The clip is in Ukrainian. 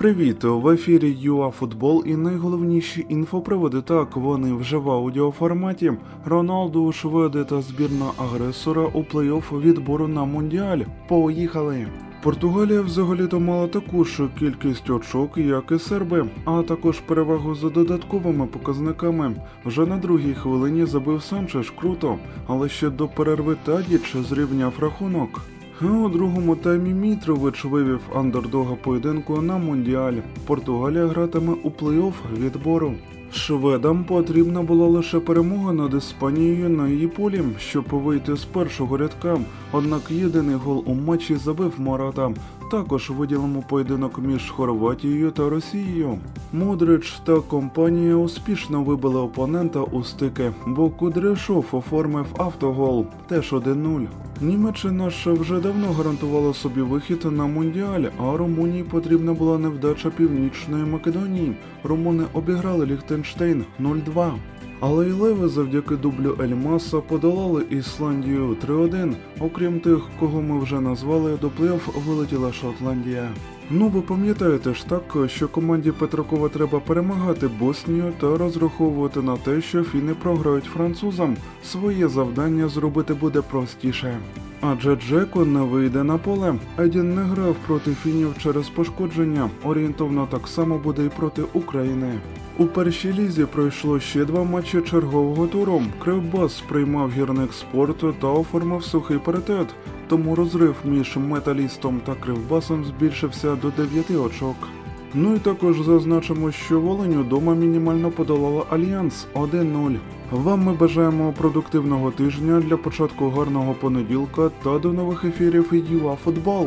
Привіт! В ефірі UAFootball і найголовніші інфоприводи. Так, вони вже в аудіоформаті. Роналду, шведи та збірна агресора у плей-офф відбору на Мундіаль. Поїхали! Португалія взагалі-то мала таку ж кількість очок, як і серби, а також перевагу за додатковими показниками. Вже на другій хвилині забив Санчеш, круто, але ще до перерви Діджі зрівняв рахунок. У другому таймі Мітрович вивів андердога поєдинку на Мундіаль. Португалія гратиме у плей-офф відбору. Шведам потрібна була лише перемога над Іспанією на її полі, щоб вийти з першого рядка. Однак єдиний гол у матчі забив Марата. Також виділимо поєдинок між Хорватією та Росією. Мудрич та компанія успішно вибили опонента у стики, бо Кудришов оформив автогол, теж 1-0. Німеччина ще вже давно гарантувала собі вихід на Мундіаль, а Румунії потрібна була невдача Північної Македонії. Румуни обіграли Ліхтенштейн 0-2. Але й леви завдяки дублю Ельмаса подолали Ісландію 3-1. Окрім тих, кого ми вже назвали, до плей-офф вилетіла Шотландія. Ви пам'ятаєте ж так, що команді Петракова треба перемагати Боснію та розраховувати на те, що фіни програють французам. Своє завдання зробити буде простіше. Адже Джеко не вийде на поле. Едін не грав проти фінів через пошкодження. Орієнтовно так само буде і проти України. У першій лізі пройшло ще два матчі чергового туру. Кривбас приймав Гірник Спорту та оформив сухий паритет. Тому розрив між Металістом та Кривбасом збільшився до 9 очок. І також зазначимо, що Волинь удома мінімально подолала Альянс 1-0. Вам ми бажаємо продуктивного тижня, для початку гарного понеділка та до нових ефірів UAFootball.